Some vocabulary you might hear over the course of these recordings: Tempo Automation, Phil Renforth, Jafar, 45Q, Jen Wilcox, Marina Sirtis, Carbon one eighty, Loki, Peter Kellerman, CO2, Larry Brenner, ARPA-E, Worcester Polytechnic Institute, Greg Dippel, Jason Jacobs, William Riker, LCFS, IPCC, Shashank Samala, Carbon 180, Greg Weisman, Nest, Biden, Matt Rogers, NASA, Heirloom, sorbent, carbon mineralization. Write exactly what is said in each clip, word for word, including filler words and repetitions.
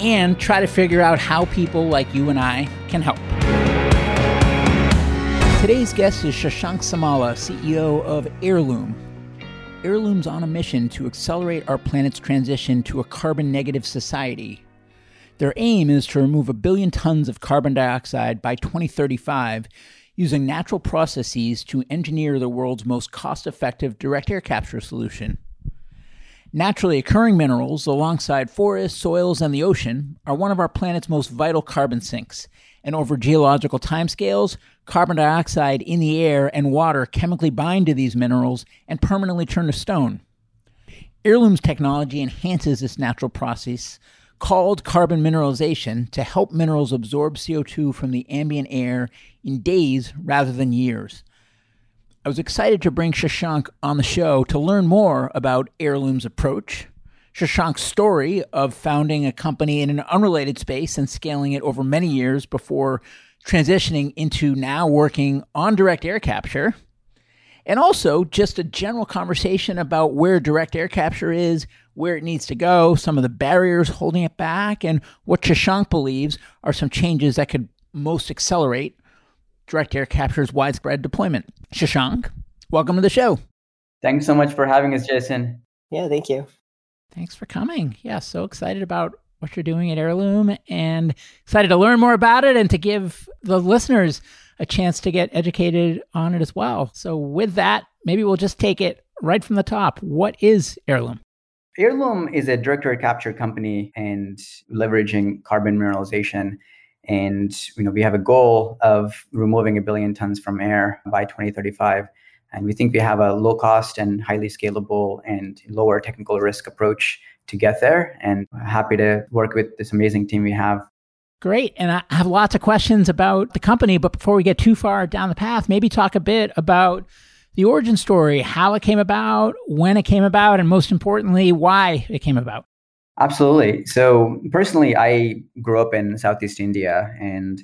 and try to figure out how people like you and I can help. Today's guest is Shashank Samala, C E O of Heirloom. Heirloom's on a mission to accelerate our planet's transition to a carbon-negative society. Their aim is to remove a billion tons of carbon dioxide by twenty thirty-five using natural processes to engineer the world's most cost-effective direct air capture solution. Naturally occurring minerals, alongside forests, soils, and the ocean, are one of our planet's most vital carbon sinks, and over geological timescales, carbon dioxide in the air and water chemically bind to these minerals and permanently turn to stone. Heirloom's technology enhances this natural process, called carbon mineralization, to help minerals absorb C O two from the ambient air in days rather than years. I was excited to bring Shashank on the show to learn more about Heirloom's approach, Shashank's story of founding a company in an unrelated space and scaling it over many years before transitioning into now working on direct air capture, and also just a general conversation about where direct air capture is, where it needs to go, some of the barriers holding it back, and what Shashank believes are some changes that could most accelerate direct air capture's widespread deployment. Shashank, welcome to the show. Thanks so much for having us, Jason. Yeah, thank you. Thanks for coming. Yeah, so excited about what you're doing at Heirloom and excited to learn more about it and to give the listeners a chance to get educated on it as well. So with that, maybe we'll just take it right from the top. What is Heirloom? Heirloom is a direct air capture company and leveraging carbon mineralization. And, you know, we have a goal of removing a billion tons from air by twenty thirty-five. And we think we have a low cost and highly scalable and lower technical risk approach to get there. And I'm happy to work with this amazing team we have. Great. And I have lots of questions about the company. But before we get too far down the path, maybe talk a bit about the origin story, how it came about, when it came about, and most importantly, why it came about. Absolutely. So personally, I grew up in Southeast India, and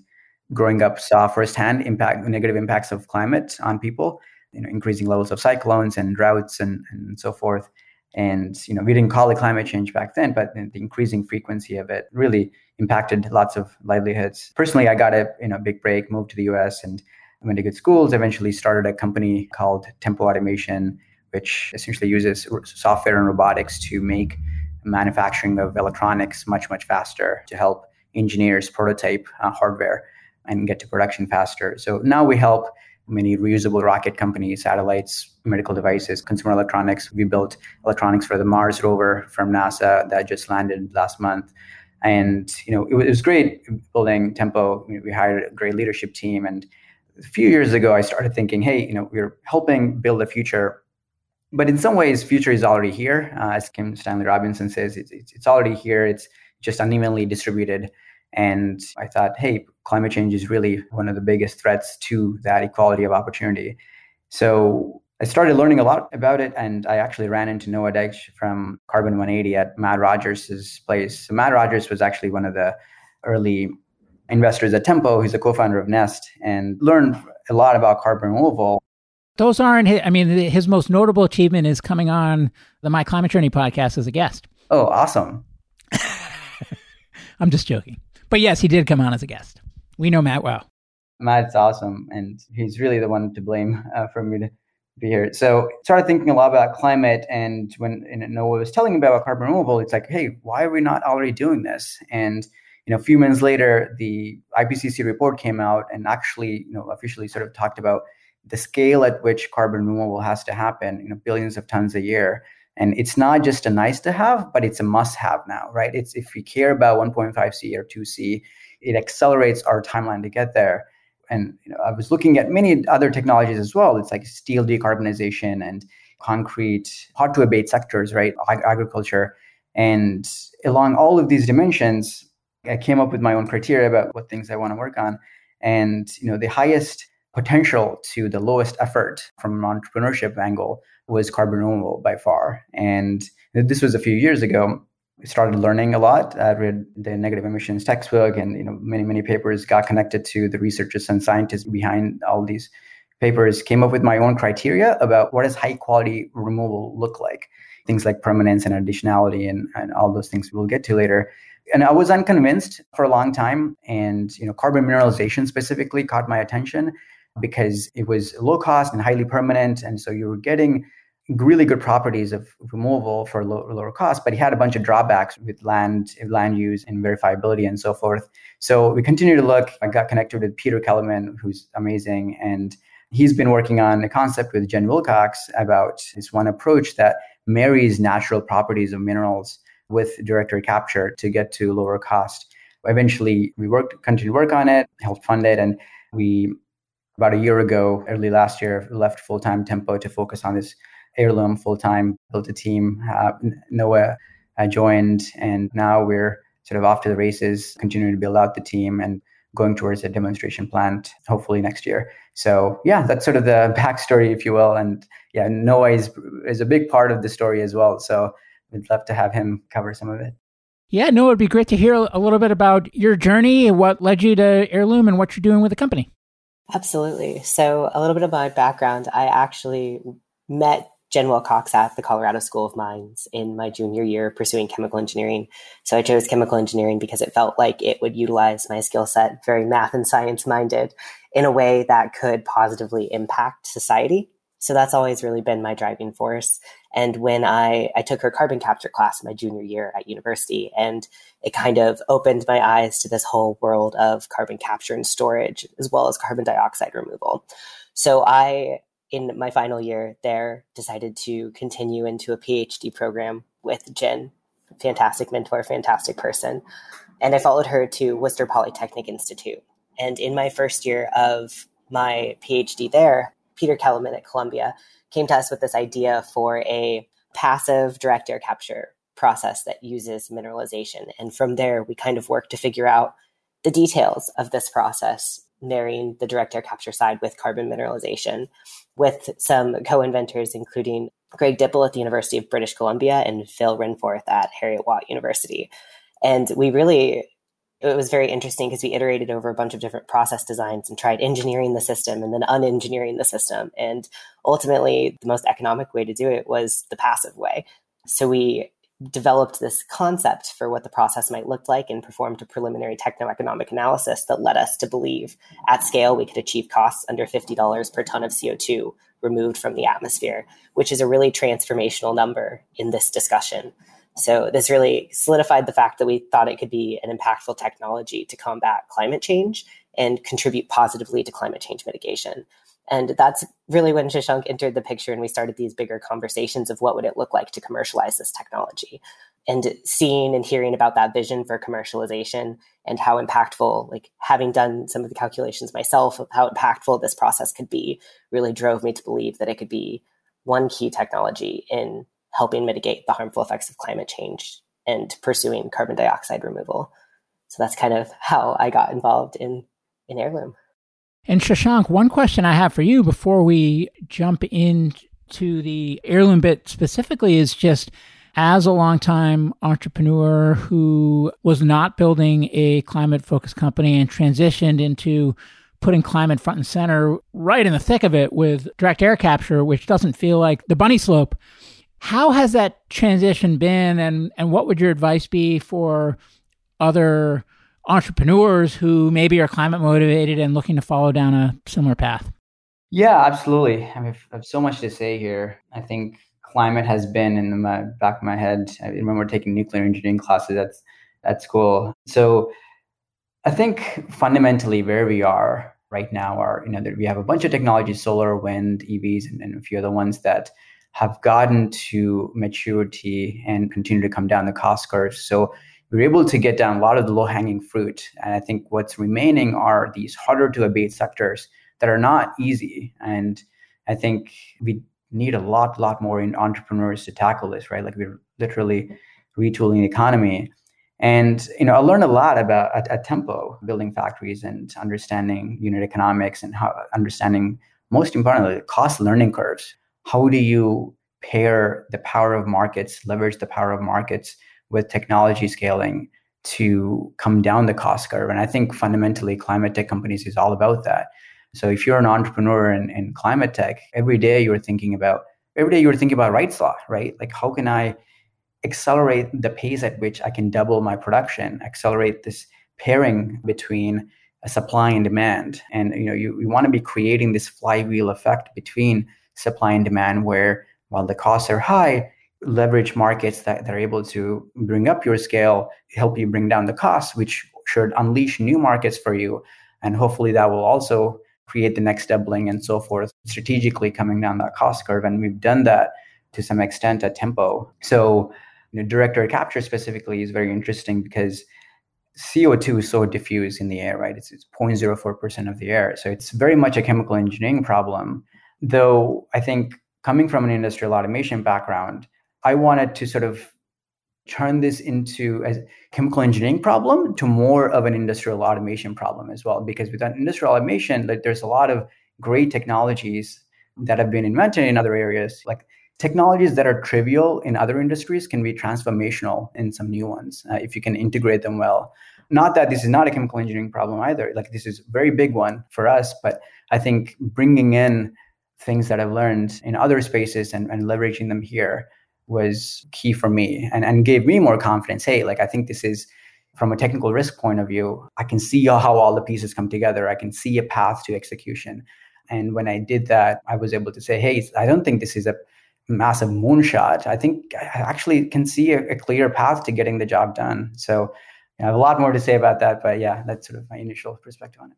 growing up saw firsthand impact, negative impacts of climate on people, you know, increasing levels of cyclones and droughts and, and so forth. And, you know, we didn't call it climate change back then, but the increasing frequency of it really impacted lots of livelihoods. Personally, I got a you know big break, moved to the U S, and I went to good schools, eventually started a company called Tempo Automation, which essentially uses software and robotics to make manufacturing of electronics much, much faster, to help engineers prototype uh, hardware and get to production faster. So now we help many reusable rocket companies, satellites, medical devices, consumer electronics. We built electronics for the Mars rover from NASA that just landed last month. And, you know, it was, it was great building Tempo. We hired a great leadership team. And a few years ago, I started thinking, hey, you know, we're helping build a future But in some ways, future is already here. Uh, as Kim Stanley Robinson says, it's, it's it's already here. It's just unevenly distributed. And I thought, hey, climate change is really one of the biggest threats to that equality of opportunity. So I started learning a lot about it. And I actually ran into Noah Deich from Carbon one eighty at Matt Rogers' place. So Matt Rogers was actually one of the early investors at Tempo. He's a co-founder of Nest, and learned a lot about carbon removal. Those aren't his, I mean, his most notable achievement is coming on the My Climate Journey podcast as a guest. Oh, awesome. I'm just joking. But yes, he did come on as a guest. We know Matt well. Matt's awesome. And he's really the one to blame uh, for me to be here. So started thinking a lot about climate. And when and Noah was telling me about carbon removal, it's like, hey, why are we not already doing this? And you know, a few minutes later, the I P C C report came out and actually, you know, officially sort of talked about the scale at which carbon removal has to happen, you know, billions of tons a year. And it's not just a nice to have, but it's a must have now, right? It's if we care about one point five C or two C, it accelerates our timeline to get there. And you know, I was looking at many other technologies as well. It's like steel decarbonization and concrete, hard to abate sectors, right? Ag- agriculture. And along all of these dimensions, I came up with my own criteria about what things I want to work on. And you know, the highest potential to the lowest effort from an entrepreneurship angle was carbon removal by far. And this was a few years ago. I started learning a lot. I read the negative emissions textbook and you know many, many papers, got connected to the researchers and scientists behind all these papers, came up with my own criteria about what does high quality removal look like. Things like permanence and additionality and, and all those things we'll get to later. And I was unconvinced for a long time. And you know, carbon mineralization specifically caught my attention, because it was low cost and highly permanent. And so you were getting really good properties of removal for low, lower cost, but it had a bunch of drawbacks with land land use and verifiability and so forth. So we continued to look. I got connected with Peter Kellerman, who's amazing. And he's been working on a concept with Jen Wilcox about this one approach that marries natural properties of minerals with direct air capture to get to lower cost. Eventually, we worked, continued to work on it, helped fund it, and we... About a year ago, early last year, left full-time Tempo to focus on this Heirloom full-time, built a team. Uh, Noah uh, joined, and now we're sort of off to the races, continuing to build out the team and going towards a demonstration plant, hopefully next year. So yeah, that's sort of the backstory, if you will. And yeah, Noah is, is a big part of the story as well. So we'd love to have him cover some of it. Yeah, Noah, it'd be great to hear a little bit about your journey and what led you to Heirloom and what you're doing with the company. Absolutely. So a little bit of my background, I actually met Jen Wilcox at the Colorado School of Mines in my junior year pursuing chemical engineering. So I chose chemical engineering because it felt like it would utilize my skill set, very math and science minded, in a way that could positively impact society. So that's always really been my driving force. And when I, I took her carbon capture class my junior year at university, and it kind of opened my eyes to this whole world of carbon capture and storage, as well as carbon dioxide removal. So I, in my final year there, decided to continue into a PhD program with Jen, fantastic mentor, fantastic person. And I followed her to Worcester Polytechnic Institute. And in my first year of my PhD there, Peter Kellerman at Columbia came to us with this idea for a passive direct air capture process that uses mineralization. And from there, we kind of worked to figure out the details of this process, marrying the direct air capture side with carbon mineralization, with some co-inventors, including Greg Dippel at the University of British Columbia and Phil Renforth at Harriet Watt University. And we really... It was very interesting because we iterated over a bunch of different process designs and tried engineering the system and then unengineering the system. And ultimately, the most economic way to do it was the passive way. So we developed this concept for what the process might look like and performed a preliminary techno-economic analysis that led us to believe at scale we could achieve costs under fifty dollars per ton of C O two removed from the atmosphere, which is a really transformational number in this discussion. So this really solidified the fact that we thought it could be an impactful technology to combat climate change and contribute positively to climate change mitigation. And that's really when Shashank entered the picture, and we started these bigger conversations of what would it look like to commercialize this technology, and seeing and hearing about that vision for commercialization and how impactful, like having done some of the calculations myself of how impactful this process could be, really drove me to believe that it could be one key technology in helping mitigate the harmful effects of climate change and pursuing carbon dioxide removal. So that's kind of how I got involved in, in Heirloom. And Shashank, one question I have for you before we jump into the Heirloom bit specifically is just, as a longtime entrepreneur who was not building a climate-focused company and transitioned into putting climate front and center right in the thick of it with direct air capture, which doesn't feel like the bunny slope, how has that transition been, and, and what would your advice be for other entrepreneurs who maybe are climate motivated and looking to follow down a similar path? Yeah, absolutely. I mean, I have so much to say here. I think climate has been in the my, back of my head. I remember taking nuclear engineering classes at, at school. So I think fundamentally where we are right now are, you know, that we have a bunch of technologies, solar, wind, E Vs, and, and a few other ones that have gotten to maturity and continue to come down the cost curve. So we were able to get down a lot of the low-hanging fruit. And I think what's remaining are these harder-to-abate sectors that are not easy. And I think we need a lot, lot more in entrepreneurs to tackle this, right? Like, we're literally retooling the economy. And, you know, I learned a lot about at, at Tempo, building factories and understanding unit economics and how, understanding, most importantly, the cost learning curves. How do you pair the power of markets, leverage the power of markets with technology scaling to come down the cost curve? And I think fundamentally climate tech companies is all about that. So if you're an entrepreneur in, in climate tech, every day you're thinking about, every day you're thinking about Wright's Law, right? Like, how can I accelerate the pace at which I can double my production, accelerate this pairing between a supply and demand? And, you know, you, you want to be creating this flywheel effect between supply and demand, where while the costs are high, leverage markets that, that are able to bring up your scale, help you bring down the costs, which should unleash new markets for you. And hopefully that will also create the next doubling and so forth, strategically coming down that cost curve. And we've done that to some extent at Tempo. So, you know, direct air capture specifically is very interesting because C O two is so diffuse in the air, right? It's, it's zero point zero four percent of the air. So it's very much a chemical engineering problem. Though I think coming from an industrial automation background, I wanted to sort of turn this into a chemical engineering problem to more of an industrial automation problem as well. Because with industrial automation, like, there's a lot of great technologies that have been invented in other areas. Like, technologies that are trivial in other industries can be transformational in some new ones uh, if you can integrate them well. Not that this is not a chemical engineering problem either. Like, this is a very big one for us, but I think bringing in things that I've learned in other spaces and, and leveraging them here was key for me and, and gave me more confidence. Hey, like, I think this is, from a technical risk point of view, I can see how all the pieces come together. I can see a path to execution. And when I did that, I was able to say, hey, I don't think this is a massive moonshot. I think I actually can see a, a clear path to getting the job done. So, you know, I have a lot more to say about that, but yeah, that's sort of my initial perspective on it.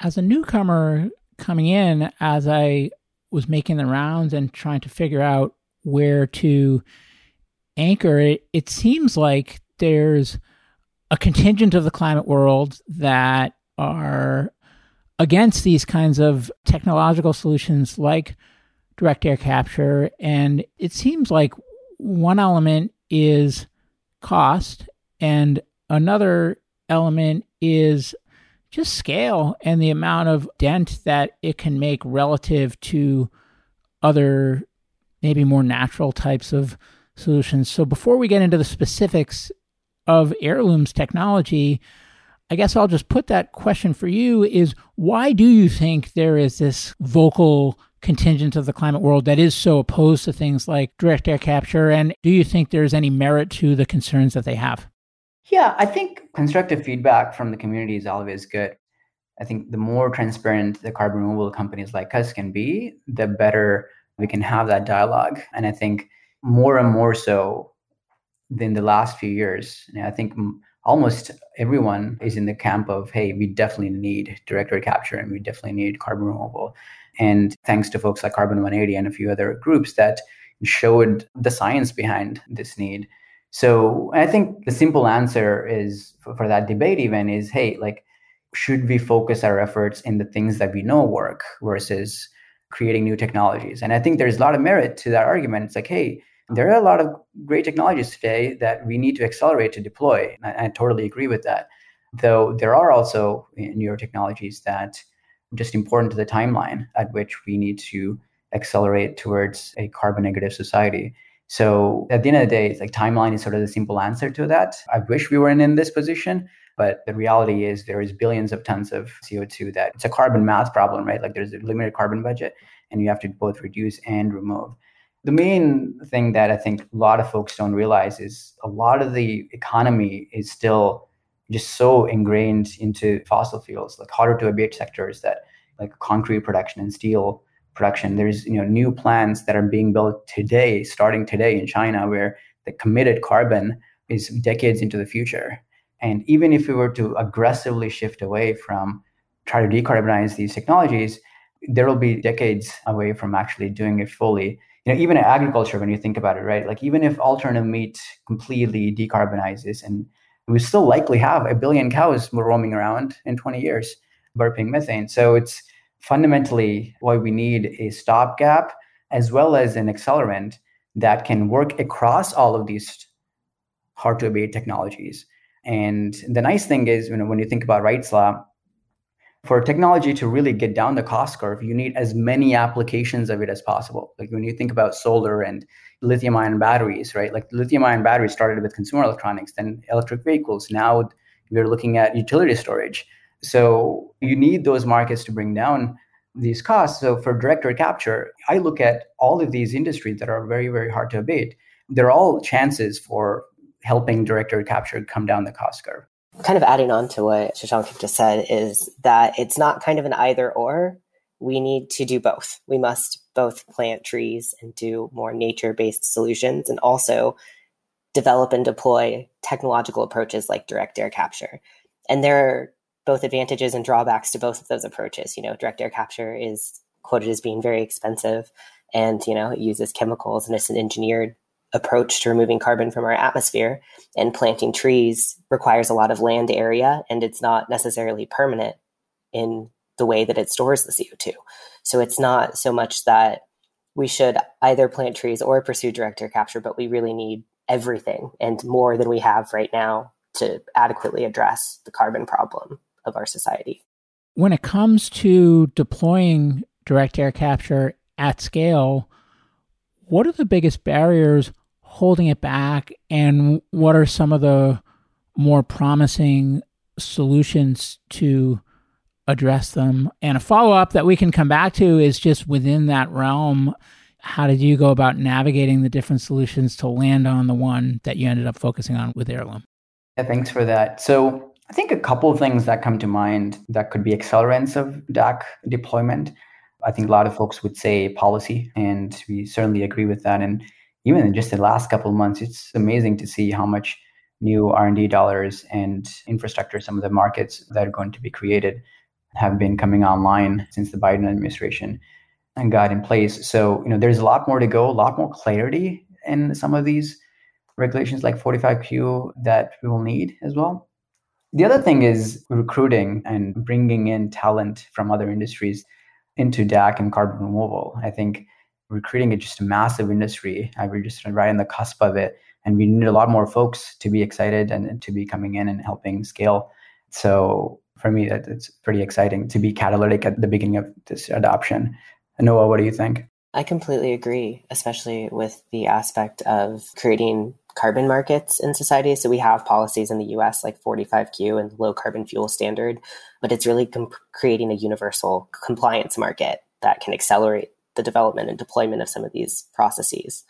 As a newcomer coming in, as I was making the rounds and trying to figure out where to anchor it, it seems like there's a contingent of the climate world that are against these kinds of technological solutions like direct air capture. And it seems like one element is cost and another element is just scale and the amount of dent that it can make relative to other maybe more natural types of solutions. So before we get into the specifics of Heirloom's technology, I guess I'll just put that question for you is, why do you think there is this vocal contingent of the climate world that is so opposed to things like direct air capture? And do you think there's any merit to the concerns that they have? Yeah, I think constructive feedback from the community is always good. I think the more transparent the carbon removal companies like us can be, the better we can have that dialogue. And I think more and more so than the last few years, I think almost everyone is in the camp of, hey, we definitely need direct air capture and we definitely need carbon removal. And thanks to folks like Carbon one eighty and a few other groups that showed the science behind this need. So I think the simple answer is for, for that debate even is, hey, like, should we focus our efforts in the things that we know work versus creating new technologies. And I think there's a lot of merit to that argument. It's like, hey, there are a lot of great technologies today that we need to accelerate to deploy. And I, I totally agree with that. Though there are also newer technologies that are just important to the timeline at which we need to accelerate towards a carbon negative society. So at the end of the day, it's like timeline is sort of the simple answer to that. I wish we weren't in this position, but the reality is there is billions of tons of C O two that it's a carbon math problem, right? Like there's a limited carbon budget and you have to both reduce and remove. The main thing that I think a lot of folks don't realize is a lot of the economy is still just so ingrained into fossil fuels, like harder to abate sectors that like concrete production and steel production. There's, you know, new plants that are being built today, starting today in China, where the committed carbon is decades into the future. And even if we were to aggressively shift away from try to decarbonize these technologies, there will be decades away from actually doing it fully. You know, even in agriculture, when you think about it, right? Like even if alternative meat completely decarbonizes, and we still likely have a billion cows roaming around in twenty years, burping methane. So it's fundamentally what we need is stopgap as well as an accelerant that can work across all of these hard to abate technologies. And the nice thing is, you know, when you think about Wright's law, for technology to really get down the cost curve, you need as many applications of it as possible. Like when you think about solar and lithium-ion batteries, right? Like lithium-ion batteries started with consumer electronics, then electric vehicles. Now we're looking at utility storage. So you need those markets to bring down these costs. So for direct air capture, I look at all of these industries that are very, very hard to abate. They're all chances for helping direct air capture come down the cost curve. Kind of adding on to what Shashank just said is that it's not kind of an either or. We need to do both. We must both plant trees and do more nature-based solutions and also develop and deploy technological approaches like direct air capture. And there are both advantages and drawbacks to both of those approaches. You know, direct air capture is quoted as being very expensive and, you know, it uses chemicals and it's an engineered approach to removing carbon from our atmosphere, and planting trees requires a lot of land area and it's not necessarily permanent in the way that it stores the C O two. So it's not so much that we should either plant trees or pursue direct air capture, but we really need everything and more than we have right now to adequately address the carbon problem of our society. When it comes to deploying direct air capture at scale, what are the biggest barriers holding it back, and what are some of the more promising solutions to address them? And a follow-up that we can come back to is just within that realm, how did you go about navigating the different solutions to land on the one that you ended up focusing on with Heirloom? Yeah, thanks for that. So I think a couple of things that come to mind that could be accelerants of D A C deployment. I think a lot of folks would say policy, and we certainly agree with that. And even in just the last couple of months, it's amazing to see how much new R and D dollars and infrastructure, some of the markets that are going to be created have been coming online since the Biden administration and got in place. So, you know, there's a lot more to go, a lot more clarity in some of these regulations like forty-five Q that we will need as well. The other thing is recruiting and bringing in talent from other industries into D A C and carbon removal. I think recruiting is just a massive industry. We're just right on the cusp of it. And we need a lot more folks to be excited and to be coming in and helping scale. So for me, it's pretty exciting to be catalytic at the beginning of this adoption. Noah, what do you think? I completely agree, especially with the aspect of creating carbon markets in society. So we have policies in the U S like forty-five Q and low carbon fuel standard, but it's really comp- creating a universal compliance market that can accelerate the development and deployment of some of these processes.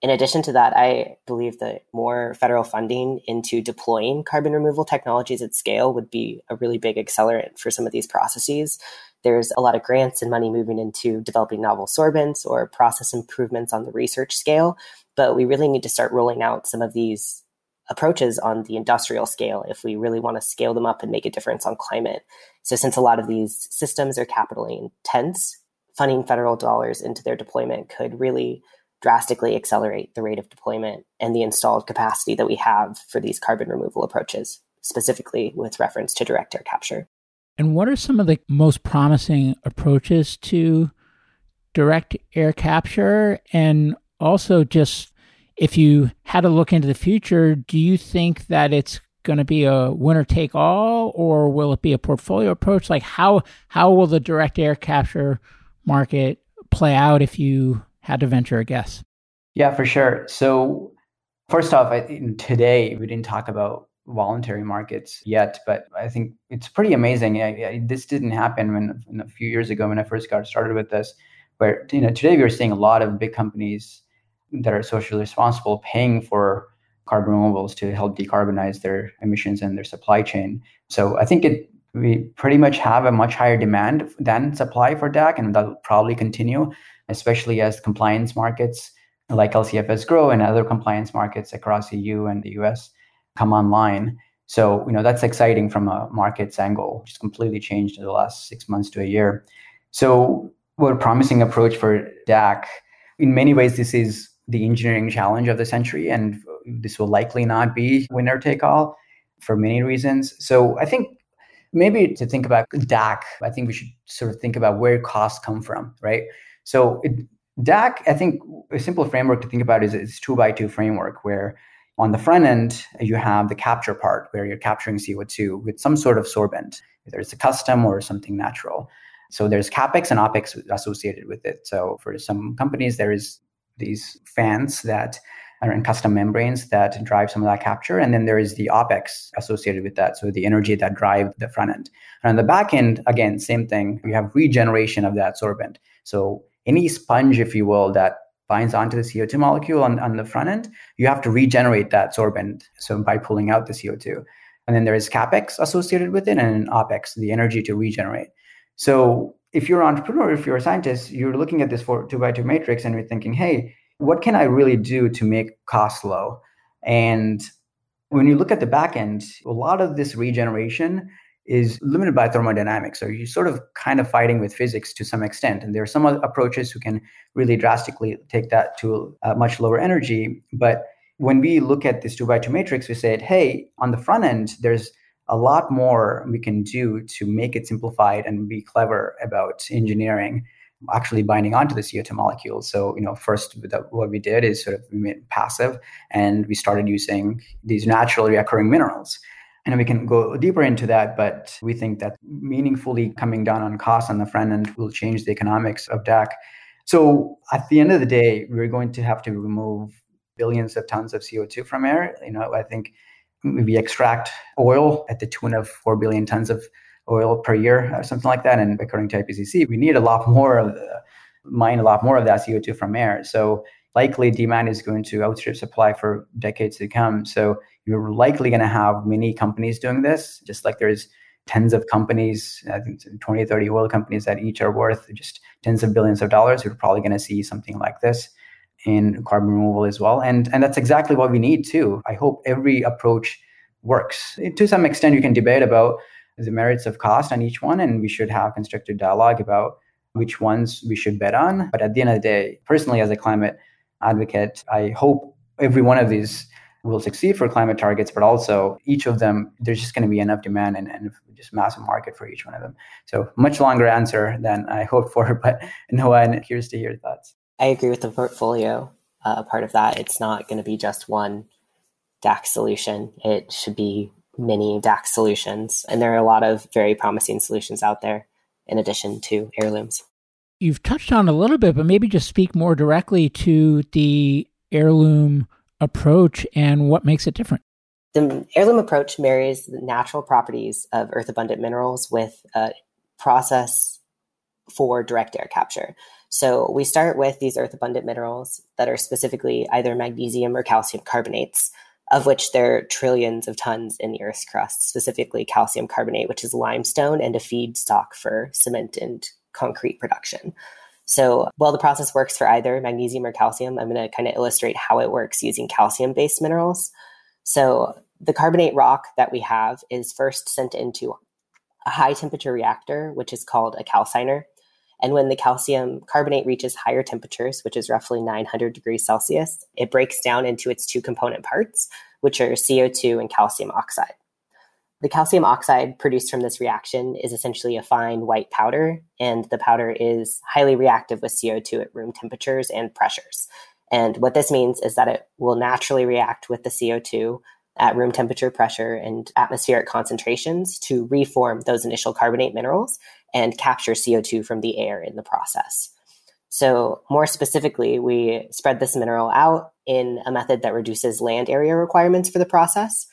In addition to that, I believe that more federal funding into deploying carbon removal technologies at scale would be a really big accelerant for some of these processes. There's a lot of grants and money moving into developing novel sorbents or process improvements on the research scale, but we really need to start rolling out some of these approaches on the industrial scale if we really want to scale them up and make a difference on climate. So since a lot of these systems are capitally intense, funding federal dollars into their deployment could really drastically accelerate the rate of deployment and the installed capacity that we have for these carbon removal approaches, specifically with reference to direct air capture. And what are some of the most promising approaches to direct air capture? And also just if you had to look into the future, do you think that it's going to be a winner take all, or will it be a portfolio approach? Like how how will the direct air capture market play out if you had to venture a guess? Yeah, for sure. So first off, I think today we didn't talk about voluntary markets yet, but I think it's pretty amazing. I, I, this didn't happen when a few years ago when I first got started with this, where you know today we are seeing a lot of big companies that are socially responsible paying for carbon removals to help decarbonize their emissions and their supply chain. So I think it we pretty much have a much higher demand than supply for D A C, and that'll probably continue, especially as compliance markets like L C F S grow and other compliance markets across E U and the U S come online. So, you know, that's exciting from a markets angle, which has completely changed in the last six months to a year. So what a promising approach for D A C. In many ways, this is the engineering challenge of the century, and this will likely not be winner take all for many reasons. So I think maybe to think about D A C, I think we should sort of think about where costs come from, right? So it, D A C, I think a simple framework to think about is it's two by two framework, where on the front end, you have the capture part where you're capturing C O two with some sort of sorbent, whether it's a custom or something natural. So there's CapEx and OpEx associated with it. So for some companies, there is these fans that are in custom membranes that drive some of that capture. And then there is the OpEx associated with that. So the energy that drive the front end. And on the back end, again, same thing. You have regeneration of that sorbent. So any sponge, if you will, that binds onto the C O two molecule on, on the front end, you have to regenerate that sorbent. So by pulling out the C O two. And then there is CapEx associated with it and OpEx, the energy to regenerate. So if you're an entrepreneur, if you're a scientist, you're looking at this for two by two matrix and you're thinking, hey, what can I really do to make costs low? And when you look at the back end, a lot of this regeneration is limited by thermodynamics. So you're sort of kind of fighting with physics to some extent. And there are some approaches who can really drastically take that to a much lower energy. But when we look at this two by two matrix, we said, hey, on the front end, there's a lot more we can do to make it simplified and be clever about engineering, actually binding onto the C O two molecule. So, you know, first what we did is sort of we made it passive, and we started using these naturally occurring minerals. And we can go deeper into that, but we think that meaningfully coming down on costs on the front end will change the economics of D A C. So at the end of the day, we're going to have to remove billions of tons of C O two from air. You know, I think we extract oil at the tune of four billion tons of oil per year or something like that. And according to I P C C, we need a lot more of the, mine a lot more of that C O two from air. So likely demand is going to outstrip supply for decades to come. So you're likely going to have many companies doing this, just like there's tens of companies, I think twenty, thirty oil companies that each are worth just tens of billions of dollars. We're probably going to see something like this in carbon removal as well. And, and that's exactly what we need too. I hope every approach works. To some extent, you can debate about the merits of cost on each one, and we should have constructive dialogue about which ones we should bet on. But at the end of the day, personally, as a climate advocate, I hope every one of these will succeed for climate targets, but also each of them, there's just going to be enough demand and, and just massive market for each one of them. So much longer answer than I hoped for, but Noah, I'm curious to hear your thoughts. I agree with the portfolio uh, part of that. It's not going to be just one D A C solution. It should be many D A C solutions. And there are a lot of very promising solutions out there in addition to Heirlooms. You've touched on a little bit, but maybe just speak more directly to the Heirloom approach and what makes it different. The Heirloom approach marries the natural properties of earth-abundant minerals with a process for direct air capture. So we start with these earth-abundant minerals that are specifically either magnesium or calcium carbonates, of which there are trillions of tons in the Earth's crust, specifically calcium carbonate, which is limestone and a feedstock for cement and concrete production. So while the process works for either magnesium or calcium, I'm going to kind of illustrate how it works using calcium-based minerals. So the carbonate rock that we have is first sent into a high-temperature reactor, which is called a calciner. And when the calcium carbonate reaches higher temperatures, which is roughly nine hundred degrees Celsius, it breaks down into its two component parts, which are C O two and calcium oxide. The calcium oxide produced from this reaction is essentially a fine white powder, and the powder is highly reactive with C O two at room temperatures and pressures. And what this means is that it will naturally react with the C O two at room temperature, pressure, and atmospheric concentrations to reform those initial carbonate minerals and capture C O two from the air in the process. So more specifically, we spread this mineral out in a method that reduces land area requirements for the process.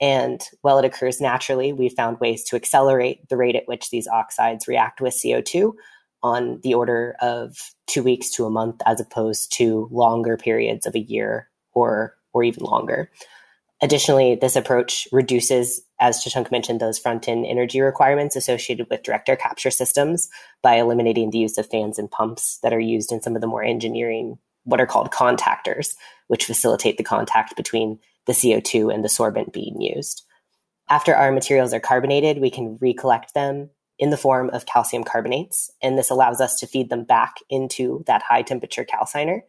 And while it occurs naturally, we found ways to accelerate the rate at which these oxides react with C O two on the order of two weeks to a month, as opposed to longer periods of a year or, or even longer. Additionally, this approach reduces, as Shashank mentioned, those front-end energy requirements associated with direct air capture systems by eliminating the use of fans and pumps that are used in some of the more engineering, what are called contactors, which facilitate the contact between the C O two and the sorbent being used. After our materials are carbonated, we can recollect them in the form of calcium carbonates, and this allows us to feed them back into that high-temperature calciner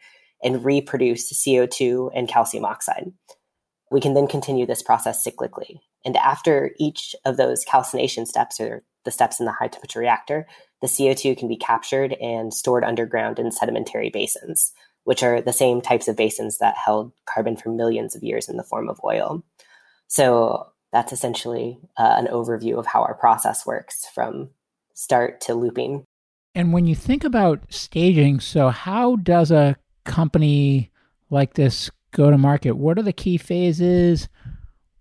and reproduce C O two and calcium oxide. We can then continue this process cyclically. And after each of those calcination steps, or the steps in the high temperature reactor, the C O two can be captured and stored underground in sedimentary basins, which are the same types of basins that held carbon for millions of years in the form of oil. So that's essentially uh, an overview of how our process works from start to looping. And when you think about staging, so how does a company like this go to market? What are the key phases?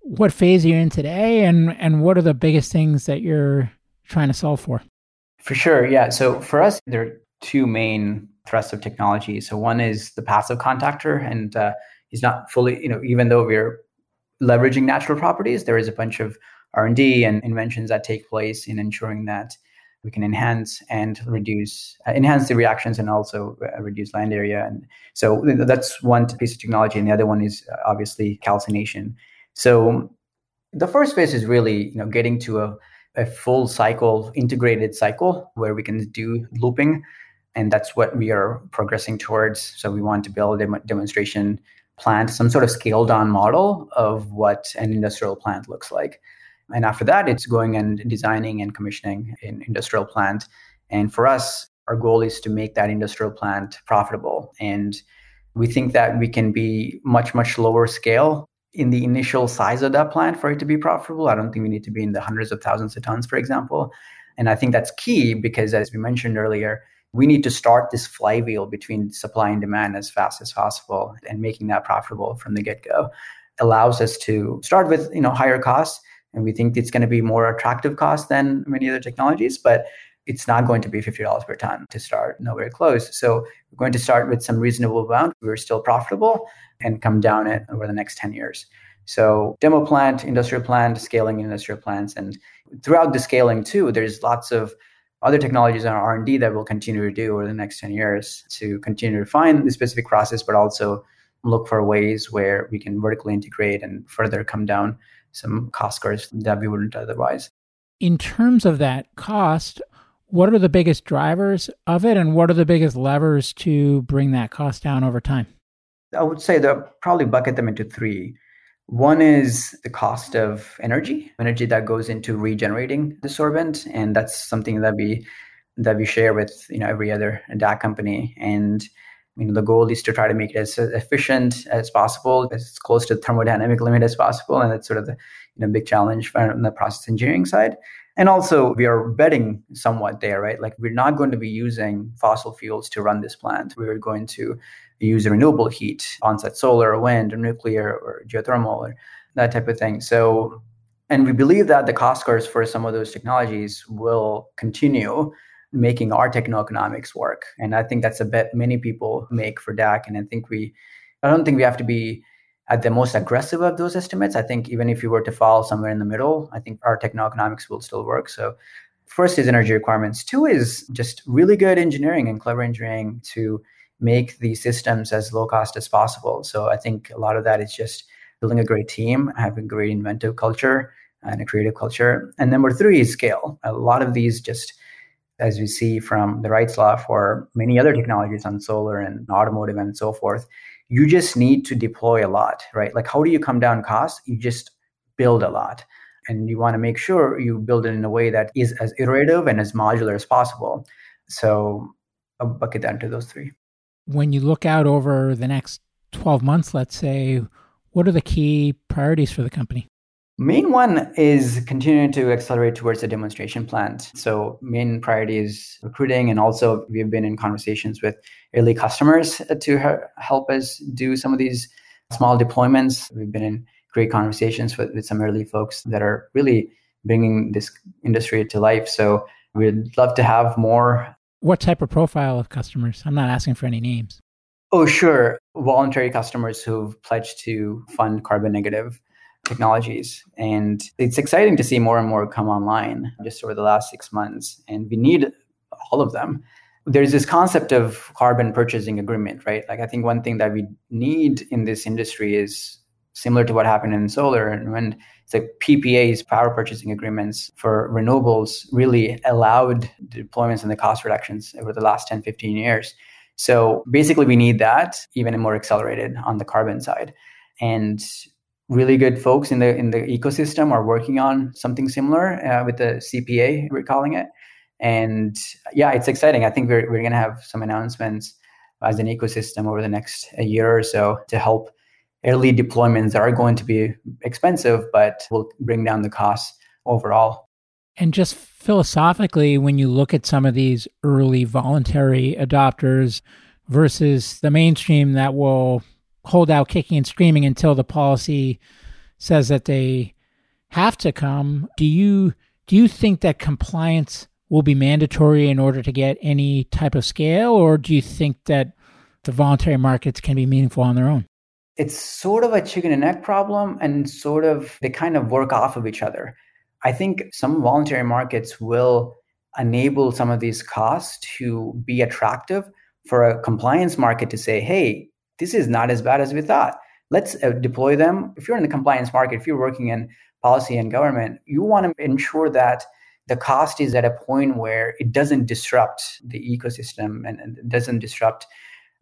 What phase are you in today? And, and what are the biggest things that you're trying to solve for? For sure. Yeah. So for us, there are two main thrusts of technology. So one is the passive contactor, and uh, it's not fully, you know, even though we're leveraging natural properties, there is a bunch of R and D and inventions that take place in ensuring that we can enhance and reduce, uh, enhance the reactions and also uh, reduce land area. And so that's one piece of technology. And the other one is uh, obviously calcination. So the first phase is really, you know, getting to a, a full cycle, integrated cycle where we can do looping. And that's what we are progressing towards. So we want to build a dem- demonstration plant, some sort of scaled down model of what an industrial plant looks like. And after that, it's going and designing and commissioning an industrial plant. And for us, our goal is to make that industrial plant profitable. And we think that we can be much, much lower scale in the initial size of that plant for it to be profitable. I don't think we need to be in the hundreds of thousands of tons, for example. And I think that's key because, as we mentioned earlier, we need to start this flywheel between supply and demand as fast as possible, and making that profitable from the get-go allows us to start with, you know, higher costs. And we think it's going to be more attractive cost than many other technologies, but it's not going to be fifty dollars per ton to start, nowhere close. So we're going to start with some reasonable amount. We're still profitable and come down it over the next ten years. So demo plant, industrial plant, scaling industrial plants. And throughout the scaling too, there's lots of other technologies in our R and D that we'll continue to do over the next ten years to continue to find the specific process, but also look for ways where we can vertically integrate and further come down some cost curves that we wouldn't otherwise. In terms of that cost, what are the biggest drivers of it, and what are the biggest levers to bring that cost down over time? I would say that probably bucket them into three. One is the cost of energy, energy that goes into regenerating the sorbent, and that's something that we that we share with, you know, every other D A C company. And you know, the goal is to try to make it as efficient as possible, as close to the thermodynamic limit as possible. And that's sort of the, you know, big challenge on the process engineering side. And also we are betting somewhat there, right? Like we're not going to be using fossil fuels to run this plant. We are going to use renewable heat, onset solar or wind or nuclear or geothermal or that type of thing. So, and we believe that the cost curves for some of those technologies will continue making our techno-economics work. And I think that's a bet many people make for D A C. And I think we, I don't think we have to be at the most aggressive of those estimates. I think even if you were to fall somewhere in the middle, I think our techno-economics will still work. So first is energy requirements. Two is just really good engineering and clever engineering to make these systems as low cost as possible. So I think a lot of that is just building a great team, having great inventive culture and a creative culture. And number three is scale. A lot of these just, as we see from the Wright's Law for many other technologies on solar and automotive and so forth, you just need to deploy a lot, right? Like how do you come down costs? You just build a lot. and you want to make sure you build it in a way that is as iterative and as modular as possible. So I'll bucket down to those three. When you look out over the next twelve months, let's say, what are the key priorities for the company? Main one is continuing to accelerate towards the demonstration plant. So main priority is recruiting, and also we've been in conversations with early customers to help us do some of these small deployments. We've been in great conversations with, with some early folks that are really bringing this industry to life. So we'd love to have more. What type of profile of customers? I'm not asking for any names. Oh, sure. Voluntary customers who've pledged to fund carbon negative technologies. And it's exciting to see more and more come online just over the last six months. And we need all of them. There's this concept of carbon purchasing agreement, right? Like, I think one thing that we need in this industry is similar to what happened in solar. And when it's like P P As, power purchasing agreements for renewables, really allowed deployments and the cost reductions over the last ten, fifteen years. So basically, we need that even more accelerated on the carbon side. And really good folks in the in the ecosystem are working on something similar uh, with the C P A, we're calling it. And yeah, it's exciting. I think we're we're going to have some announcements as an ecosystem over the next year or so to help early deployments that are going to be expensive, but will bring down the costs overall. And just philosophically, when you look at some of these early voluntary adopters versus the mainstream that will hold out kicking and screaming until the policy says that they have to come, do you do you think that compliance will be mandatory in order to get any type of scale, or do you think that the voluntary markets can be meaningful on their own? It's sort of a chicken and egg problem, and sort of they kind of work off of each other. I think some voluntary markets will enable some of these costs to be attractive for a compliance market to say, hey, this is not as bad as we thought. Let's deploy them. If you're in the compliance market, if you're working in policy and government, you want to ensure that the cost is at a point where it doesn't disrupt the ecosystem and it doesn't disrupt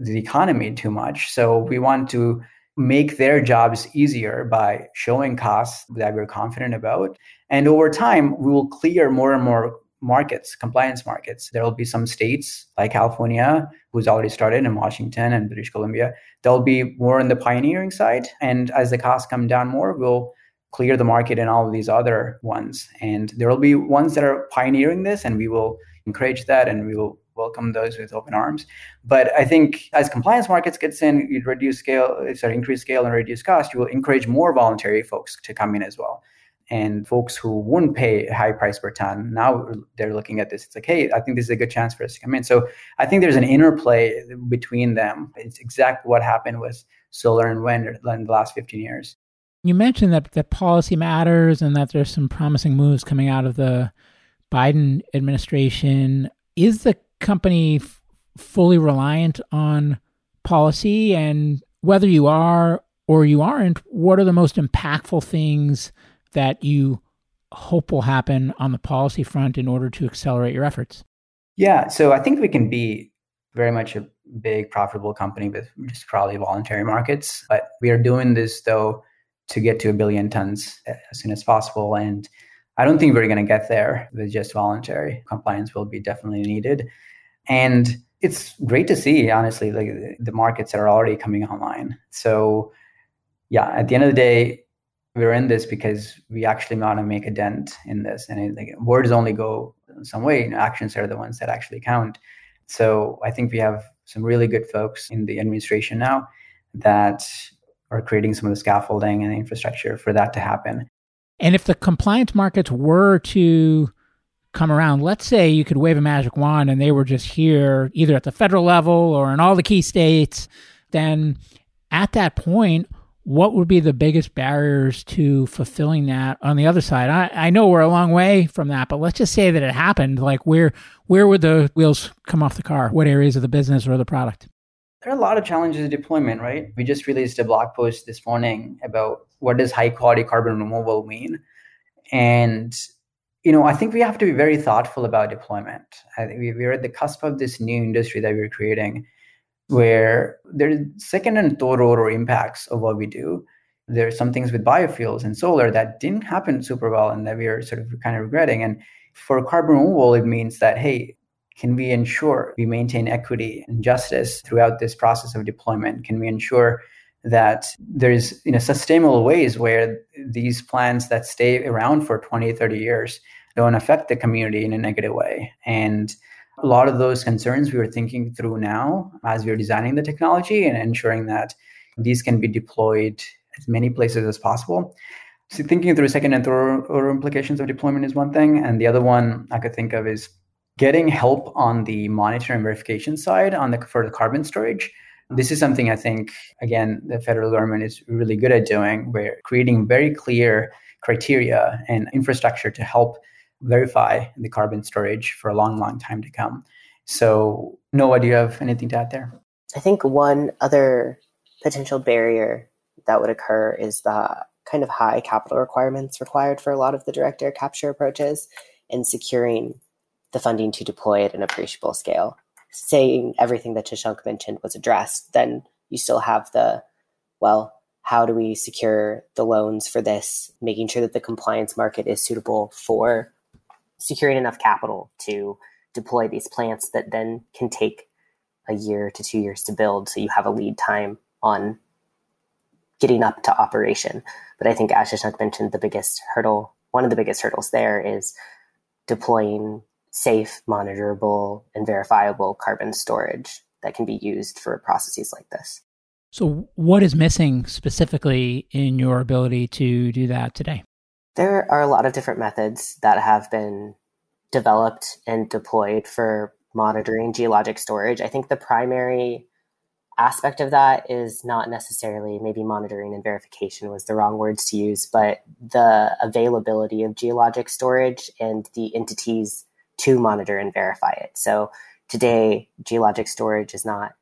the economy too much. So we want to make their jobs easier by showing costs that we're confident about. And over time, we will clear more and more markets, compliance markets. There will be some states like California, who's already started, and Washington and British Columbia. They'll be more on the pioneering side. And as the costs come down more, we'll clear the market in all of these other ones. And there will be ones that are pioneering this, and we will encourage that, and we will welcome those with open arms. But I think as compliance markets gets in, you reduce scale, sorry, increase scale and reduce cost, you will encourage more voluntary folks to come in as well. And folks who wouldn't pay a high price per ton, now they're looking at this. It's like, hey, I think this is a good chance for us to come in. So I think there's an interplay between them. It's exactly what happened with solar and wind in the last fifteen years. You mentioned that, that policy matters and that there's some promising moves coming out of the Biden administration. Is the company f- fully reliant on policy? And whether you are or you aren't, what are the most impactful things that you hope will happen on the policy front in order to accelerate your efforts? Yeah, so I think we can be very much a big profitable company with just probably voluntary markets. But we are doing this, though, to get to a billion tons as soon as possible. And I don't think we're going to get there with just voluntary. Compliance will be definitely needed. And it's great to see, honestly, like the markets that are already coming online. So yeah, at the end of the day, we're in this because we actually want to make a dent in this. And it, like, words only go some way. You know, actions are the ones that actually count. So I think we have some really good folks in the administration now that are creating some of the scaffolding and infrastructure for that to happen. And if the compliance markets were to come around, let's say you could wave a magic wand and they were just here, either at the federal level or in all the key states, then at that point, what would be the biggest barriers to fulfilling that on the other side? I, I know we're a long way from that, but let's just say that it happened. Like, where where would the wheels come off the car? What areas of the business or the product? There are a lot of challenges in deployment, right? We just released a blog post this morning about what does high quality carbon removal mean? And, you know, I think we have to be very thoughtful about deployment. I think we, we're at the cusp of this new industry that we're creating where there's second and third order impacts of what we do. There are some things with biofuels and solar that didn't happen super well and that we are sort of kind of regretting. And for carbon removal, it means that, hey, can we ensure we maintain equity and justice throughout this process of deployment? Can we ensure that there's, you know, sustainable ways where these plants that stay around for twenty, thirty years don't affect the community in a negative way? And a lot of those concerns we are thinking through now as we're designing the technology and ensuring that these can be deployed as many places as possible. So thinking through second and third order implications of deployment is one thing. And the other one I could think of is getting help on the monitoring and verification side on the for the carbon storage. This is something I think, again, the federal government is really good at doing. We're creating very clear criteria and infrastructure to help verify the carbon storage for a long, long time to come. So, Noah, do you have anything to add there? I think one other potential barrier that would occur is the kind of high capital requirements required for a lot of the direct air capture approaches and securing the funding to deploy at an appreciable scale. Saying everything that Shashank mentioned was addressed, then you still have the, well, how do we secure the loans for this, making sure that the compliance market is suitable for securing enough capital to deploy these plants that then can take a year to two years to build. So you have a lead time on getting up to operation. But I think, as Shashank mentioned, the biggest hurdle, one of the biggest hurdles there is deploying safe, monitorable, and verifiable carbon storage that can be used for processes like this. So what is missing specifically in your ability to do that today? There are a lot of different methods that have been developed and deployed for monitoring geologic storage. I think the primary aspect of that is not necessarily, maybe monitoring and verification was the wrong words to use, but the availability of geologic storage and the entities to monitor and verify it. So today, geologic storage is not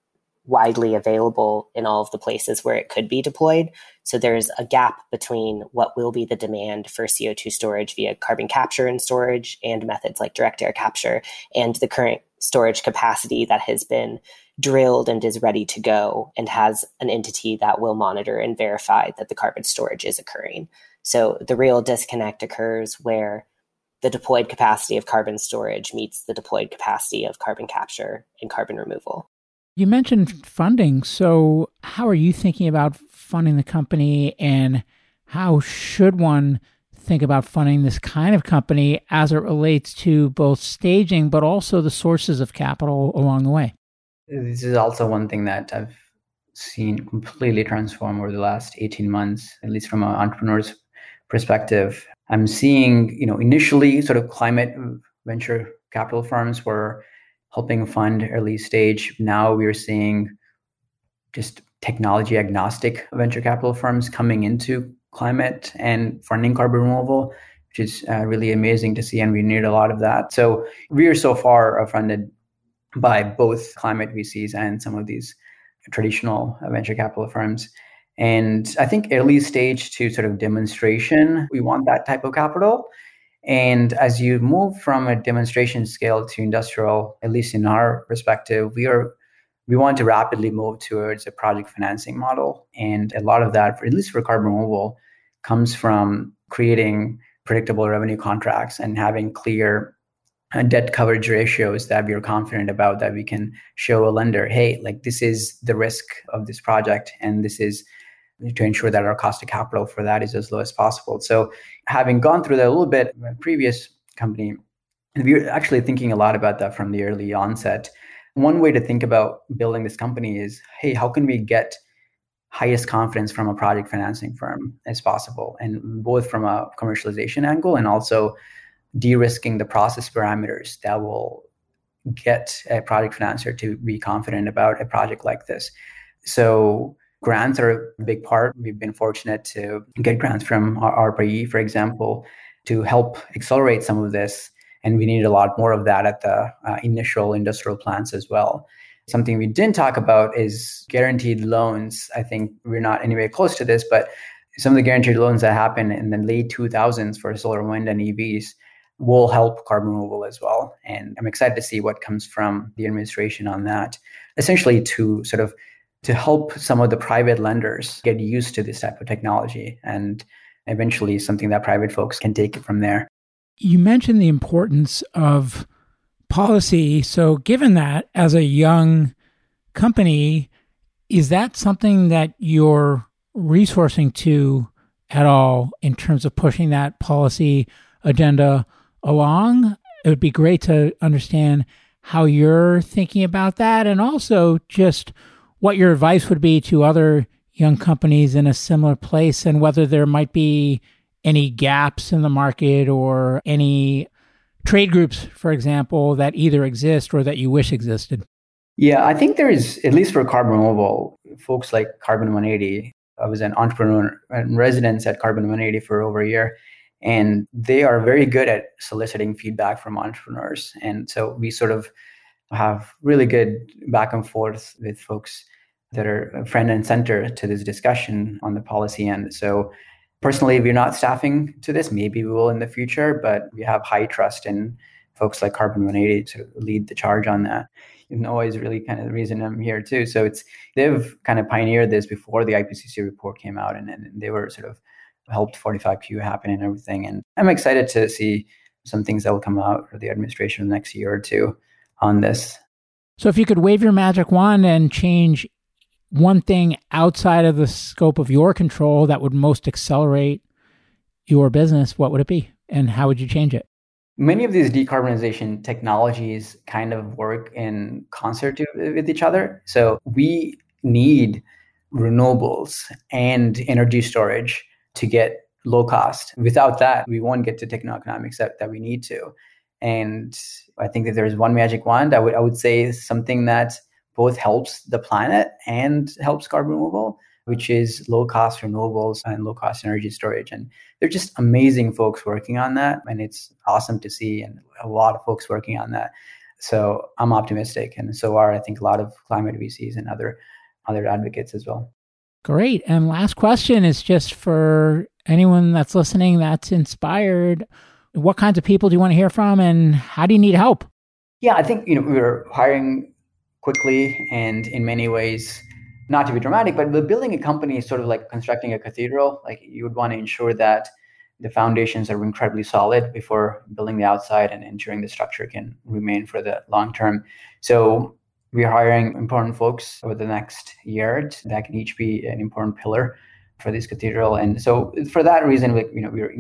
widely available in all of the places where it could be deployed. So there's a gap between what will be the demand for C O two storage via carbon capture and storage and methods like direct air capture and the current storage capacity that has been drilled and is ready to go and has an entity that will monitor and verify that the carbon storage is occurring. So the real disconnect occurs where the deployed capacity of carbon storage meets the deployed capacity of carbon capture and carbon removal. You mentioned funding. So how are you thinking about funding the company, and how should one think about funding this kind of company as it relates to both staging, but also the sources of capital along the way? This is also one thing that I've seen completely transform over the last eighteen months, at least from an entrepreneur's perspective. I'm seeing, you know, initially sort of climate venture capital firms were helping fund early stage. Now we're seeing just technology agnostic venture capital firms coming into climate and funding carbon removal, which is uh, really amazing to see. And we need a lot of that. So we are so far funded by both climate V Cs and some of these traditional venture capital firms. And I think early stage to sort of demonstration, we want that type of capital. And as you move from a demonstration scale to industrial, at least in our perspective, we are we want to rapidly move towards a project financing model. And a lot of that, at least for carbon removal, comes from creating predictable revenue contracts and having clear debt coverage ratios that we are confident about, that we can show a lender, hey, like this is the risk of this project, and this is to ensure that our cost of capital for that is as low as possible. So having gone through that a little bit in my previous company, we were actually thinking a lot about that from the early onset. One way to think about building this company is, hey, how can we get highest confidence from a project financing firm as possible? And both from a commercialization angle and also de-risking the process parameters that will get a project financer to be confident about a project like this. So grants are a big part. We've been fortunate to get grants from ARPA-E, for example, to help accelerate some of this. And we need a lot more of that at the uh, initial industrial plants as well. Something we didn't talk about is guaranteed loans. I think we're not anywhere close to this, but some of the guaranteed loans that happen in the late two thousands for solar, wind, and E Vs will help carbon removal as well. And I'm excited to see what comes from the administration on that, essentially to sort of to help some of the private lenders get used to this type of technology, and eventually something that private folks can take it from there. You mentioned the importance of policy. So given that, as a young company, is that something that you're resourcing to at all in terms of pushing that policy agenda along? It would be great to understand how you're thinking about that, and also just what your advice would be to other young companies in a similar place, and whether there might be any gaps in the market or any trade groups, for example, that either exist or that you wish existed. Yeah, I think there is, at least for Carbon Mobile, folks like Carbon one eighty. I was an entrepreneur in residence at Carbon one eighty for over a year, and they are very good at soliciting feedback from entrepreneurs. And so we sort of have really good back and forth with folks that are front and center to this discussion on the policy end. So personally, we're not staffing to this. Maybe we will in the future, but we have high trust in folks like Carbon one eighty to lead the charge on that. And Noah is really kind of the reason I'm here too. So it's they've kind of pioneered this before the I P C C report came out, and, and they were sort of helped forty-five Q happen and everything. And I'm excited to see some things that will come out for the administration in the next year or two on this. So if you could wave your magic wand and change one thing outside of the scope of your control that would most accelerate your business, what would it be? And how would you change it? Many of these decarbonization technologies kind of work in concert with each other. So we need renewables and energy storage to get low cost. Without that, we won't get to techno-economics that, that we need to. And I think that there is one magic wand. I would I would say something that both helps the planet and helps Carbon Mobile, which is low-cost renewables and low-cost energy storage. And they're just amazing folks working on that. And it's awesome to see, and a lot of folks working on that. So I'm optimistic. And so are, I think, a lot of climate V Cs and other other advocates as well. Great. And last question is just for anyone that's listening that's inspired. What kinds of people do you want to hear from, and how do you need help? Yeah, I think, you know, we're hiring quickly, and in many ways, not to be dramatic, but building a company is sort of like constructing a cathedral. Like, you would want to ensure that the foundations are incredibly solid before building the outside and ensuring the structure can remain for the long term. So we are hiring important folks over the next year that can each be an important pillar for this cathedral. And so for that reason, we, you know, we are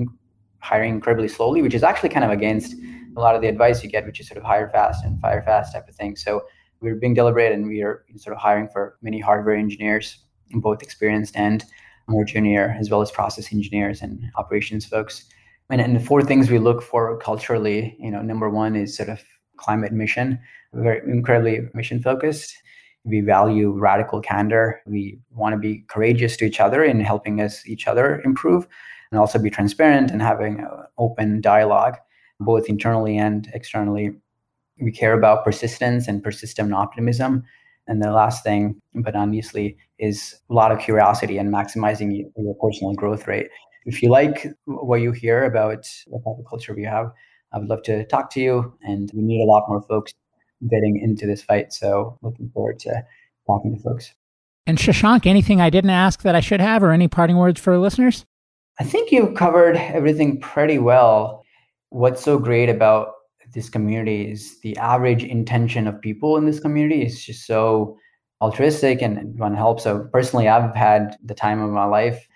hiring incredibly slowly, which is actually kind of against a lot of the advice you get, which is sort of hire fast and fire fast type of thing. So we're being deliberate, and we are sort of hiring for many hardware engineers, both experienced and more junior, as well as process engineers and operations folks. And, and the four things we look for culturally, you know, number one is sort of climate mission. We're incredibly mission focused. We value radical candor. We want to be courageous to each other in helping us each other improve, and also be transparent and having an open dialogue, both internally and externally. We care about persistence and persistent optimism. And the last thing, but obviously, is a lot of curiosity and maximizing your personal growth rate. If you like what you hear about what type of culture we have, I would love to talk to you. And we need a lot more folks getting into this fight. So looking forward to talking to folks. And Shashank, anything I didn't ask that I should have, or any parting words for listeners? I think you've covered everything pretty well. What's so great about this community is the average intention of people in this community is just so altruistic and want to help. So personally, I've had the time of my life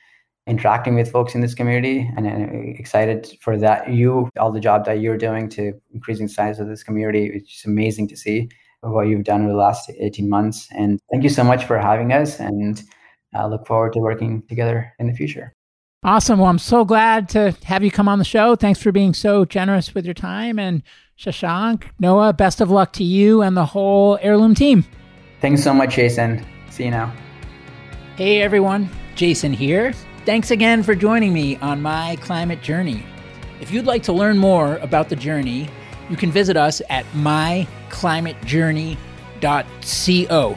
interacting with folks in this community, and I'm excited for that. You, all the job that you're doing to increasing the size of this community, it's just amazing to see what you've done over the last eighteen months. And thank you so much for having us, and I look forward to working together in the future. Awesome. Well, I'm so glad to have you come on the show. Thanks for being so generous with your time. And Shashank, Noah, best of luck to you and the whole Heirloom team. Thanks so much, Jason. See you now. Hey, everyone. Jason here. Thanks again for joining me on My Climate Journey. If you'd like to learn more about the journey, you can visit us at my climate journey dot co.